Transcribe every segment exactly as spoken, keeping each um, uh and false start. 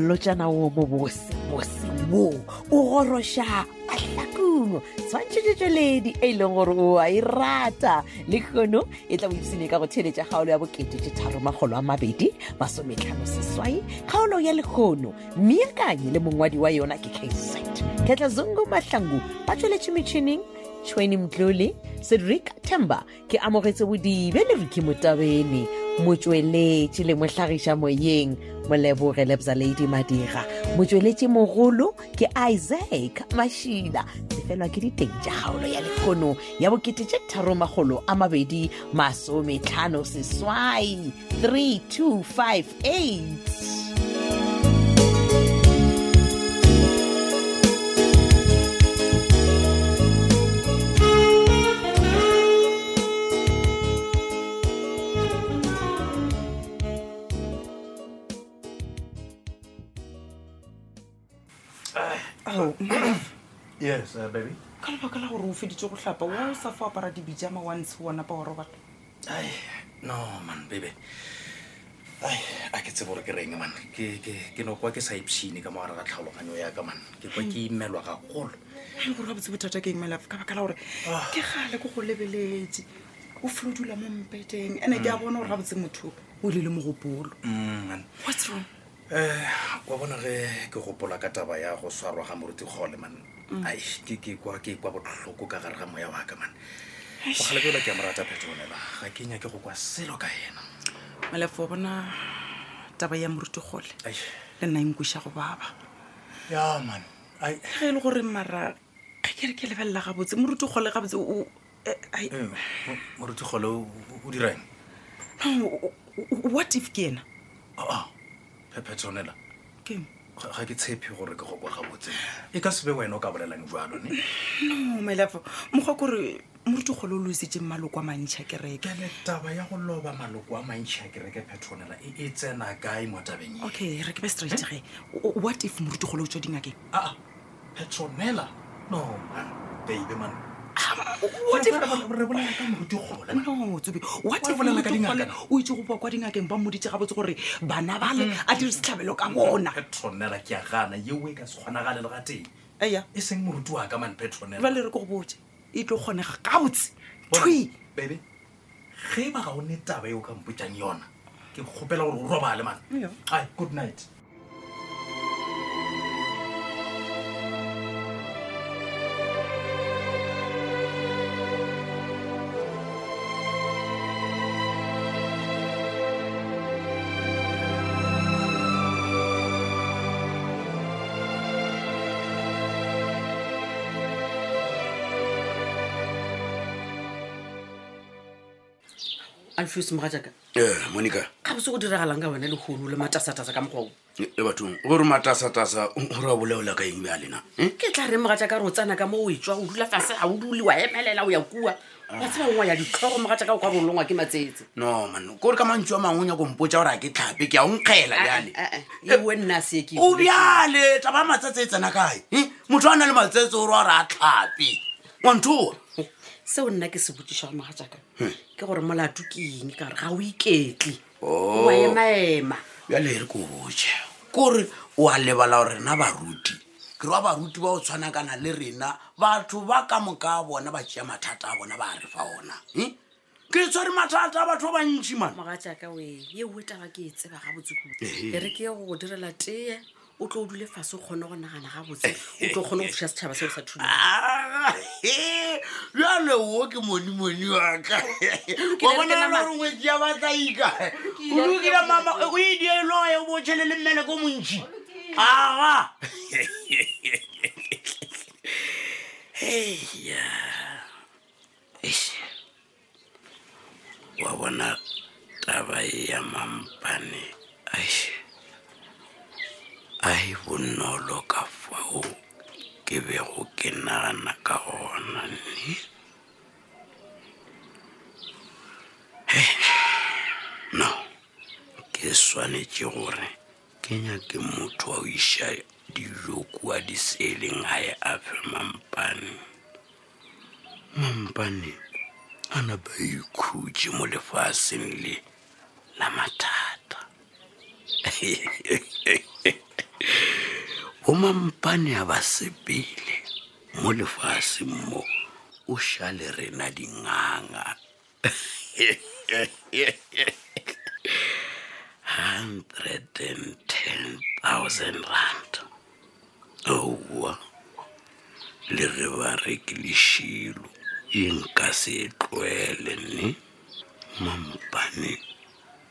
molotjana o bo bose bose wo o gorosha Mahlakung tshwantshitse lady e leng gore o a irata le khono e tla boipsine ka go tsheletsa gaolo ya bokete tse tharo magolo a mabedi masometlhano seswai gaolo ya le khono miakanye le mongwadi wa yona ke K Z Ketla Zungu Mahlangu ba tsheletse michining Tshweni Mdluli Cedric Thamba ke amogetse bodibe le Ricky Motabeni motsweletsi le mohlagisha moyeng molebore lebza lady Madira motsweletsi mogolo ke Isaac Machida lefelwa ke diteng tja haolo ya lekono ya bokete tja tharo magolo a mabedi masometlhano seswai three two five eight Oh, yes, uh, baby. Kala ba kala horo ufe di choko hlapa. Wa sa fa para di bijama once one pa horo batho. Ai, no man, baby. Ai, a ke tsebora ke reng man. Ke ke ke no kwa ke sa ipshini ka moara ga tlhologanyo ya ka man. Ke kwa ke imelwa ga golo. Ai gore ga botse botata ke imela ka ba kala hore ke gale go go lebeletse. O fludula mo mpeteng ene ke a bona gore ga botse motho o le le mogopolo. Mm man. What's wrong? Eh kwa bona re ke gopola ka taba ya go swarwa ga moriti khole man ai ke ke kwa ke kwa botlhoko ka gare ga moya wa ka man go khale pele ke amara ta Petronella ga ke nya ke go kwa selo ka yena malefo bona taba ya moriti khole ai le nna inkwisha go baba ya man ai ke le gore mara ke ke ke lebella ga botse moriti khole ga botse o ai moriti khole o dira eng what if ke ena ah Petronella. Kim? I get happy or a go about it. It can't be when no, my love. Mokor Mutuholo is it Maluquaman Chakere. Get Tabayaholova Maluquaman Chakere Petronella. It's an Agai Motabin. Okay, request it. What if Mutuholo Choding again? Ah, Petronella? No, baby man. What if I no, to be what if I'm getting a which you were quoting again, Bamudi Banavale, I just have a look. I'm on Petronella Kiarana, you wake us one another at tea. Aya, it's a mood to a command Petronella. Valerico boat. It look on a couch. Tree, baby. Hema only Tavio can put on yon. Give Hopello Robalaman. Aye, good night. Alfus Mrataka. Eh, Monica. Ka botse go diragala nga wena le kholo le matasatasa ka moggo. Le bathong. Go re matasatasa o ra bolela ka eng ya lena? Ke tla re Mrataka re o tsana ka mo o itswa o dula fase ha o duli wa emelela o ya kuwa. Ba tsena o ya ditlhogo Mrataka o ka bolongwa ke matsetse. No man, go re ka mantswa mangonya go mpotsa hore a ke tlhape ke a o nkhela jane. E we nna se ke. O biale taba matsetse tsana kae? Motho a na le matsetse o ra a tlhape. one two So nna ke se botse shwa Mrataka. Ke gore molato keng ka re ga o iketli o ema ema ya le re go botse gore o a lebala gore na baruti ke re baruti ba o tshwana kana le rena batho ba ka moka bona ba tjia mathata a bona ba re fa ona ke tsware mathata batho ba ntshi man Mrataka we ye o taba ke etse ba ga botse ke re ke go direla tee o tlo dule fase gone go nagana ga botse o tlo gone go fusha tshaba se o sa thula eh ya le wo ke monimoni wa ka o bona la rongwe ya ba taika o lukira mama o idi lo ya o bochele le mmele ko munji aha hey ya eish wa bona taba ya mampane eish I will no look up for give a hook in a nakaon. No, guess one is your can you give me to a wish? Do you what is sailing high up, Mampani? Mampani, and a bay could you modify singly Lamatata. Umampane abasebile molefase mo o shale rena dinganga. Hundred and ten thousand rand. Oh, le rebareki lishilo inkase twele ni mampane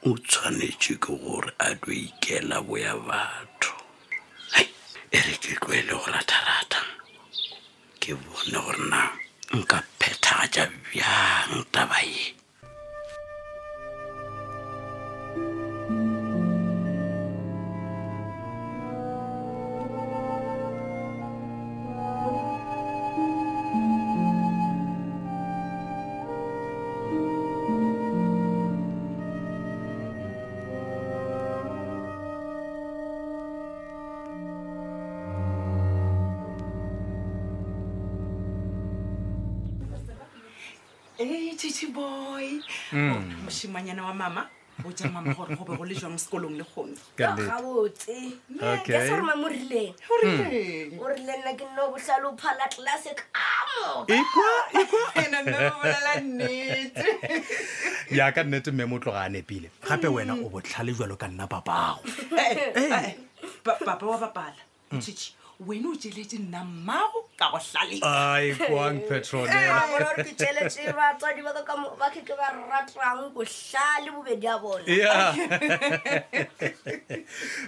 o tshwanetse ke gore a do ikela boya batho. Ereke kwele go latarata ke bone gore na nka phetha ja bjang taba e. Manyana wa mama o tja mama gore go be go le jwang sekolong le gongwe ka gaotse ne ke se re mama rileng o rileng o rileng la ke no bohlalo phala classic amo ikwa ikwa ena no la nnete ya ka nnete memo tlogane pile gape wena o botlhale jwalo ka nna papago eh papa wa papala tshitshi wena o jeletse nna mmago ka go hlale ai kwang Petronella a re ke jeletse ba tsa di ba ka ba ke ba ratang go hlale bobedi a bona ya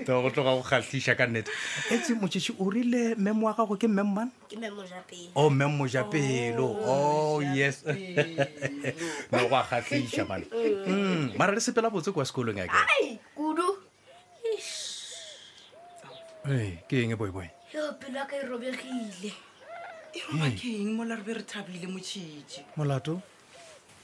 to go tloga go khahlisa ka nete etse motšetši o rile memo wa gago ke memman ke memo Japelo oh memo Japelo oh yes no wa khahlisa bana mm mara re sepela botse kwa sekolong ya ke ai kudu eh ke eng boy boy yo pela ka robegile. Yo makeng mo la re tabile motšitši. Molato?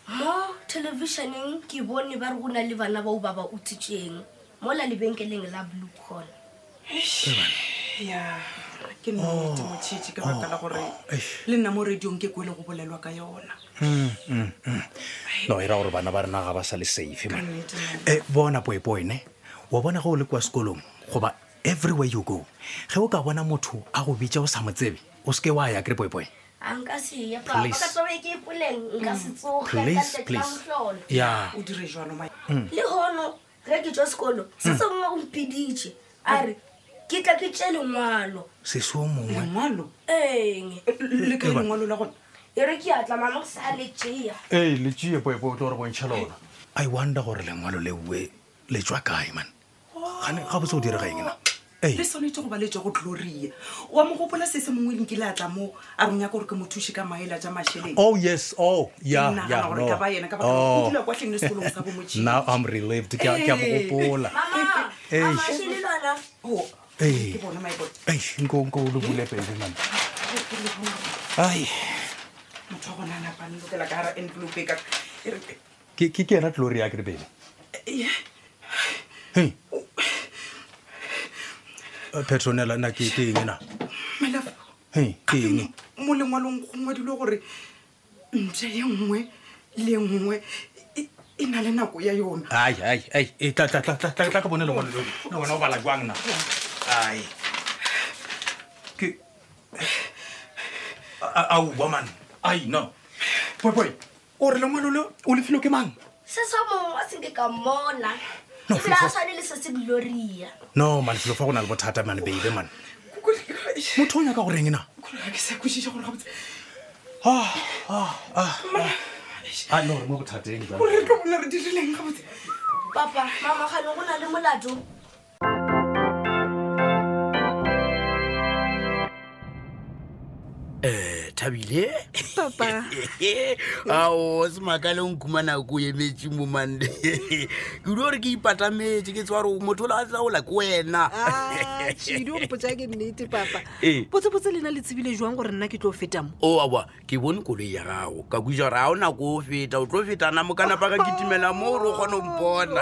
Mo televisioneng ke bone ba re gona le bana ba o baba o tšitšeng mo la lebenkeleng la blue call. Ya ke nna motšitši ka baka la gore le nna mo radiong ke kwele go bolelwa ka yona. Mm mm. No era gore bana ba rena ga ba sa le safe man. Eh bona boy boy ne. Wa bona go le kwa sekolong goba everywhere you go. Ge o ka bona motho a go bitsa o sa motsebe, o ske wa ya kripo boy. Anka si ya papa ka tsobe ke puleng, nka se tsoga ka tla mhlolo. Ya, o dire jwalo ma. Le hono re ke tswa sekolo, se se mo mpiditse. Are ke tla ke tsela ngwalo. Se se o mongwe. Ngwalo? Eng. Le ke ngwalo la go. E re ke atla mama sa le tjia. Eh, le tjia boy boy o re bontshalona. I wonder gore le ngwalo le we le tswa kae man. Ga ne ga bo so dire ga engena. Hey. Le sone tšo go baletša go Gloria. Wa mo gopola se se mongwe nke la tla mo a re nya gore ke mothushi ka maela tša masheleng. Oh yes, oh yeah, yeah. Na gore ka ba yena ka ba go dilo kwa tleng sekolong sa bomotšhi. Now I'm relieved ke a ke a gopola. Mama, mama shile lana. Oh. Hey. Ke bona my god. Hey, nko nko lo bule pele man. Ai. Motho bona na pa nlo ke la gara and blue bag. Ke ke ke na Gloria ke pele. Yeah. Hey. Petronella na ke ke eng na? My love. Hey, ke eng? Mo lengwalong go ngwa dilo gore ntse ye nngwe le nngwe e na le nako ya yona. Ai ai ai e ta ta ta ta ta ka bona le ngwalo. No bona o bala gwang na. Ai. Ke a o woman. Ai no. Boy boy. O re lengwalo lo o le filo ke mang? Se se mo a seng ke ka mona. No, no, no, man, you found out what happened, man, baby, man. What are you going to do? Ah, ah, ah. I know what happened. Papa, Mama, I'm not going to do it. Eh Thabile papa a o smakalong kumana go yemetsi mo mande ke lo re ke ipatametse ke tswa re motho la tla ola go wena a tshilo potsa ke nnete papa potsa potsa lena le tsibile jwang gore nna ke tlo fetamo o awa ke bone koloi ya gago ka go jwa ra ona go feta o tlo feta na mo kana pa ka kitimela mo ro gona mpona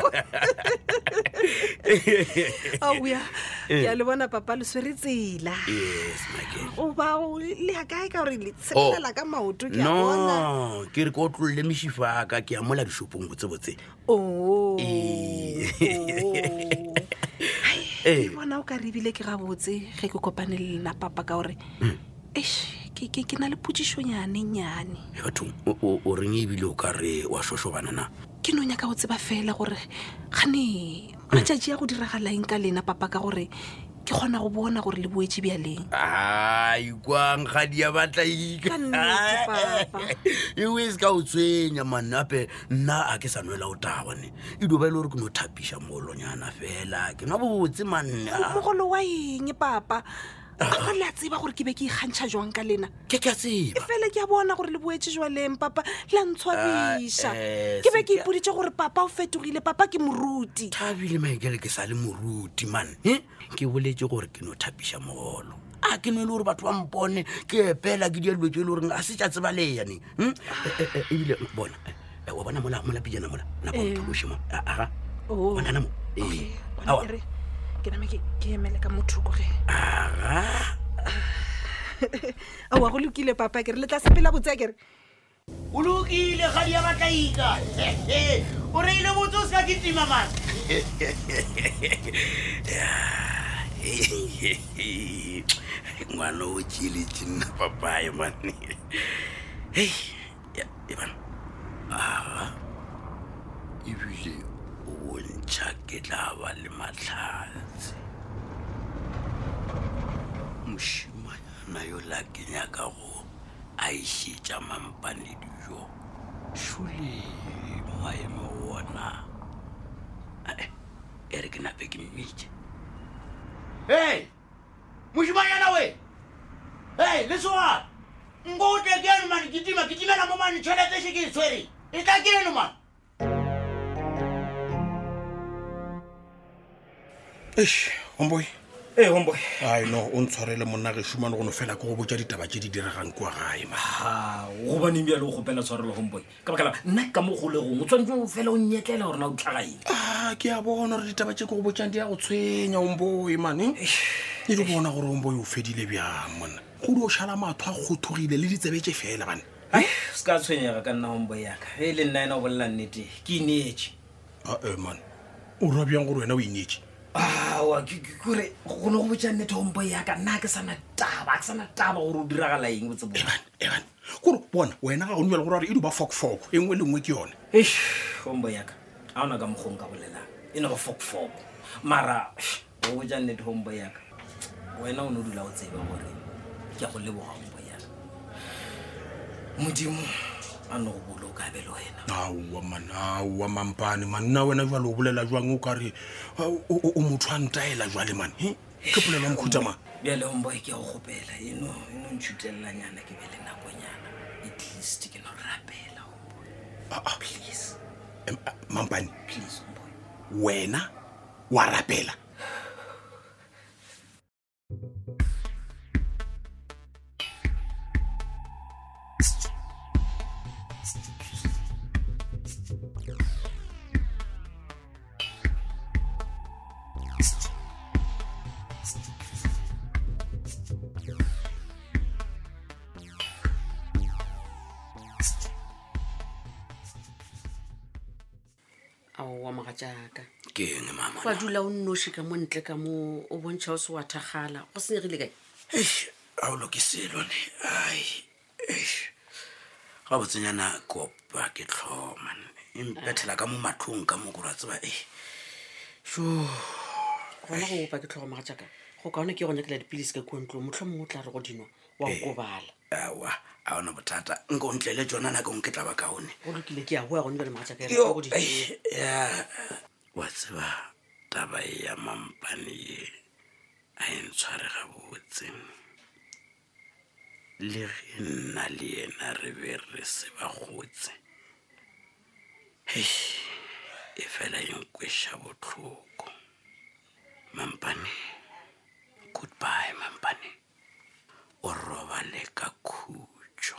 a uya ya le bona papa le sweretsela yes my god o ba o le Kai ka re letsela ka maoto ke a bona. No, ke re go tlolle mishifa ka ke a mola dishopong botse botse. Oh. Eh. Eh, bona ka ribile ke ga botse ge ke kopane le na papa ka hore eish ke ke ke na le putisho nyane nyane batho o o reng e bile o ka re wa shoshobana na ke no nyaka go tseba fela gore gane matjatji ya go diragala eng ka lena papa ka gore ke gona go bona gore le boetse bia leng ah ikwang ga dia batla ika iwe ska utswenya manape na a ke sanwela o tawane I do ba ile gore ke no thapisha molonyana fela ke no botse manna mo go lo wa eng papa a la tsiba gore ke be ke igantsa jwang ka lena ke ke tsiba fela ke a bona gore le boetse jwa leng papa la ntshwabisha ke be ke ipoditse gore papa o fetogile papa ke moruti thabile maikele ke sale moruti man ke boletse gore ke no thapisha mogolo a ke no le gore batho ba mpone ke epela ke dielo tse le gore a se tsatse ba leya ne e bile bona wa bona mola mola pijana mola na ba ntloshima aha o bana mo eh awa ke name ke ke mele ka motho go ge aga a wa go lukile papa ke re le tla sepela botse ke re o lukile ga dia ba tlaika o re ile botse o ska ke tima man ngwana o tshile tshina papa ya man hey ya iban ah e bile Chakilava Limatlands. Mushima Nayola Kinyagaro, I see Jaman Panidio. Surely, my Moana Ericana picking meat. Hey! Mushima away! Hey, listen up! Go to the gentleman, Kitima, Kitima, Mamma, and China, the chicken, sorry. It's that gentleman. Eish, homeboy. Eh, hey, homeboy. I know, on tshwarele monna re shumane go no fela go botsa ditaba tse di diragang kwa gae ma. Ha, go bana mme ya le go pela tshwarele homeboy. Ka bakala nna ka mo go le go mo tswantse o fela o nyekela hore na o tlhagaile. Ah, ke a bona re ditaba tse go botsa ndi ya go tshwenya homeboy mane. Ke di bona gore homeboy o fedile byang monna. Go di o shala matho a go thogile le ditsebetse fela bana. Ha, ska tshwenyega ka nna homeboy ya ka. E le nna ena o bolla nnete. Ke inetse. Ah, eh man. O ra byang gore wena o inetse. Ah, wa ke gore go no go botsa nne thompo ya ka nna ke sana taba, ke sana taba gore o diragala eng botse bona. Evan, gore bona wena ga go nwela gore re idu ba fok fok, engwe lengwe ke yone. Eish, thompo ya ka. A ona ka mogong ka bolela. Ene go fok fok. Mara go botsa nne thompo ya ka. Wena o no dula o tseba gore ke go leboga thompo ya ka. Modimo a no go bolo ka belo wena. Awu mana, awu mampane mana wena jwa lo bolela jwang o ka re o motho a ntaela jwa le man. Ke bolela mkhutama. Bya le homeboy ke a go gopela eno eno ntshutella nyana ke bele nako nyana. At least ke no rapela homeboy. Ah ah please. Mampane please homeboy. Wena wa rapela. Wa dula o nnoshi ka montle ka mo o bontsha o se wa thagala go senegile kae eish a o lokiselo ne ai eish ga botsenya na go ba ke tlhoma impetela ka mo matlong ka mo go ratswa eh sho bona go ba ke tlhoma ga tsaka go kaone ke gone ke la dipilisi ka kontlo motlhomo o tla re go dino wa go bala awa a ona botata nko ntlele jona na ka o nketla ba ka one go lokile ke a bua go nne le matsa ka re go di ya what's ba taba ya mampane a entshware ga botse le re nna le ena re be re se ba gotse e fela yo kwesha botlhoko mampane goodbye mampane o robale ka khutsho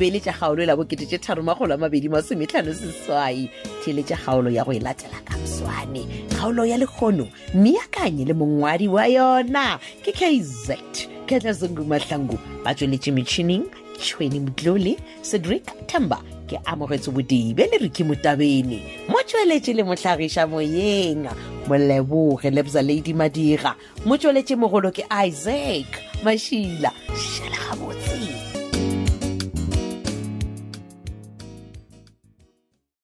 bele tja gaolo la bokete tharo magola mabedi masometlhano seswai tele tja gaolo ya go ilatela ka mswane gaolo ya lekgono miakanye le mongwari wa yona ke K Z ke tla zungu Mahlakung ba tsweletse metšhining tshweni Mdloli Cedric Thamba ke amogetse bodibe le re ke motabene mo tsweletse le mohlagisha moyeng moleboge le bza Lady Madira mo tsweletse mogolo ke Isaac Machida shala botsi.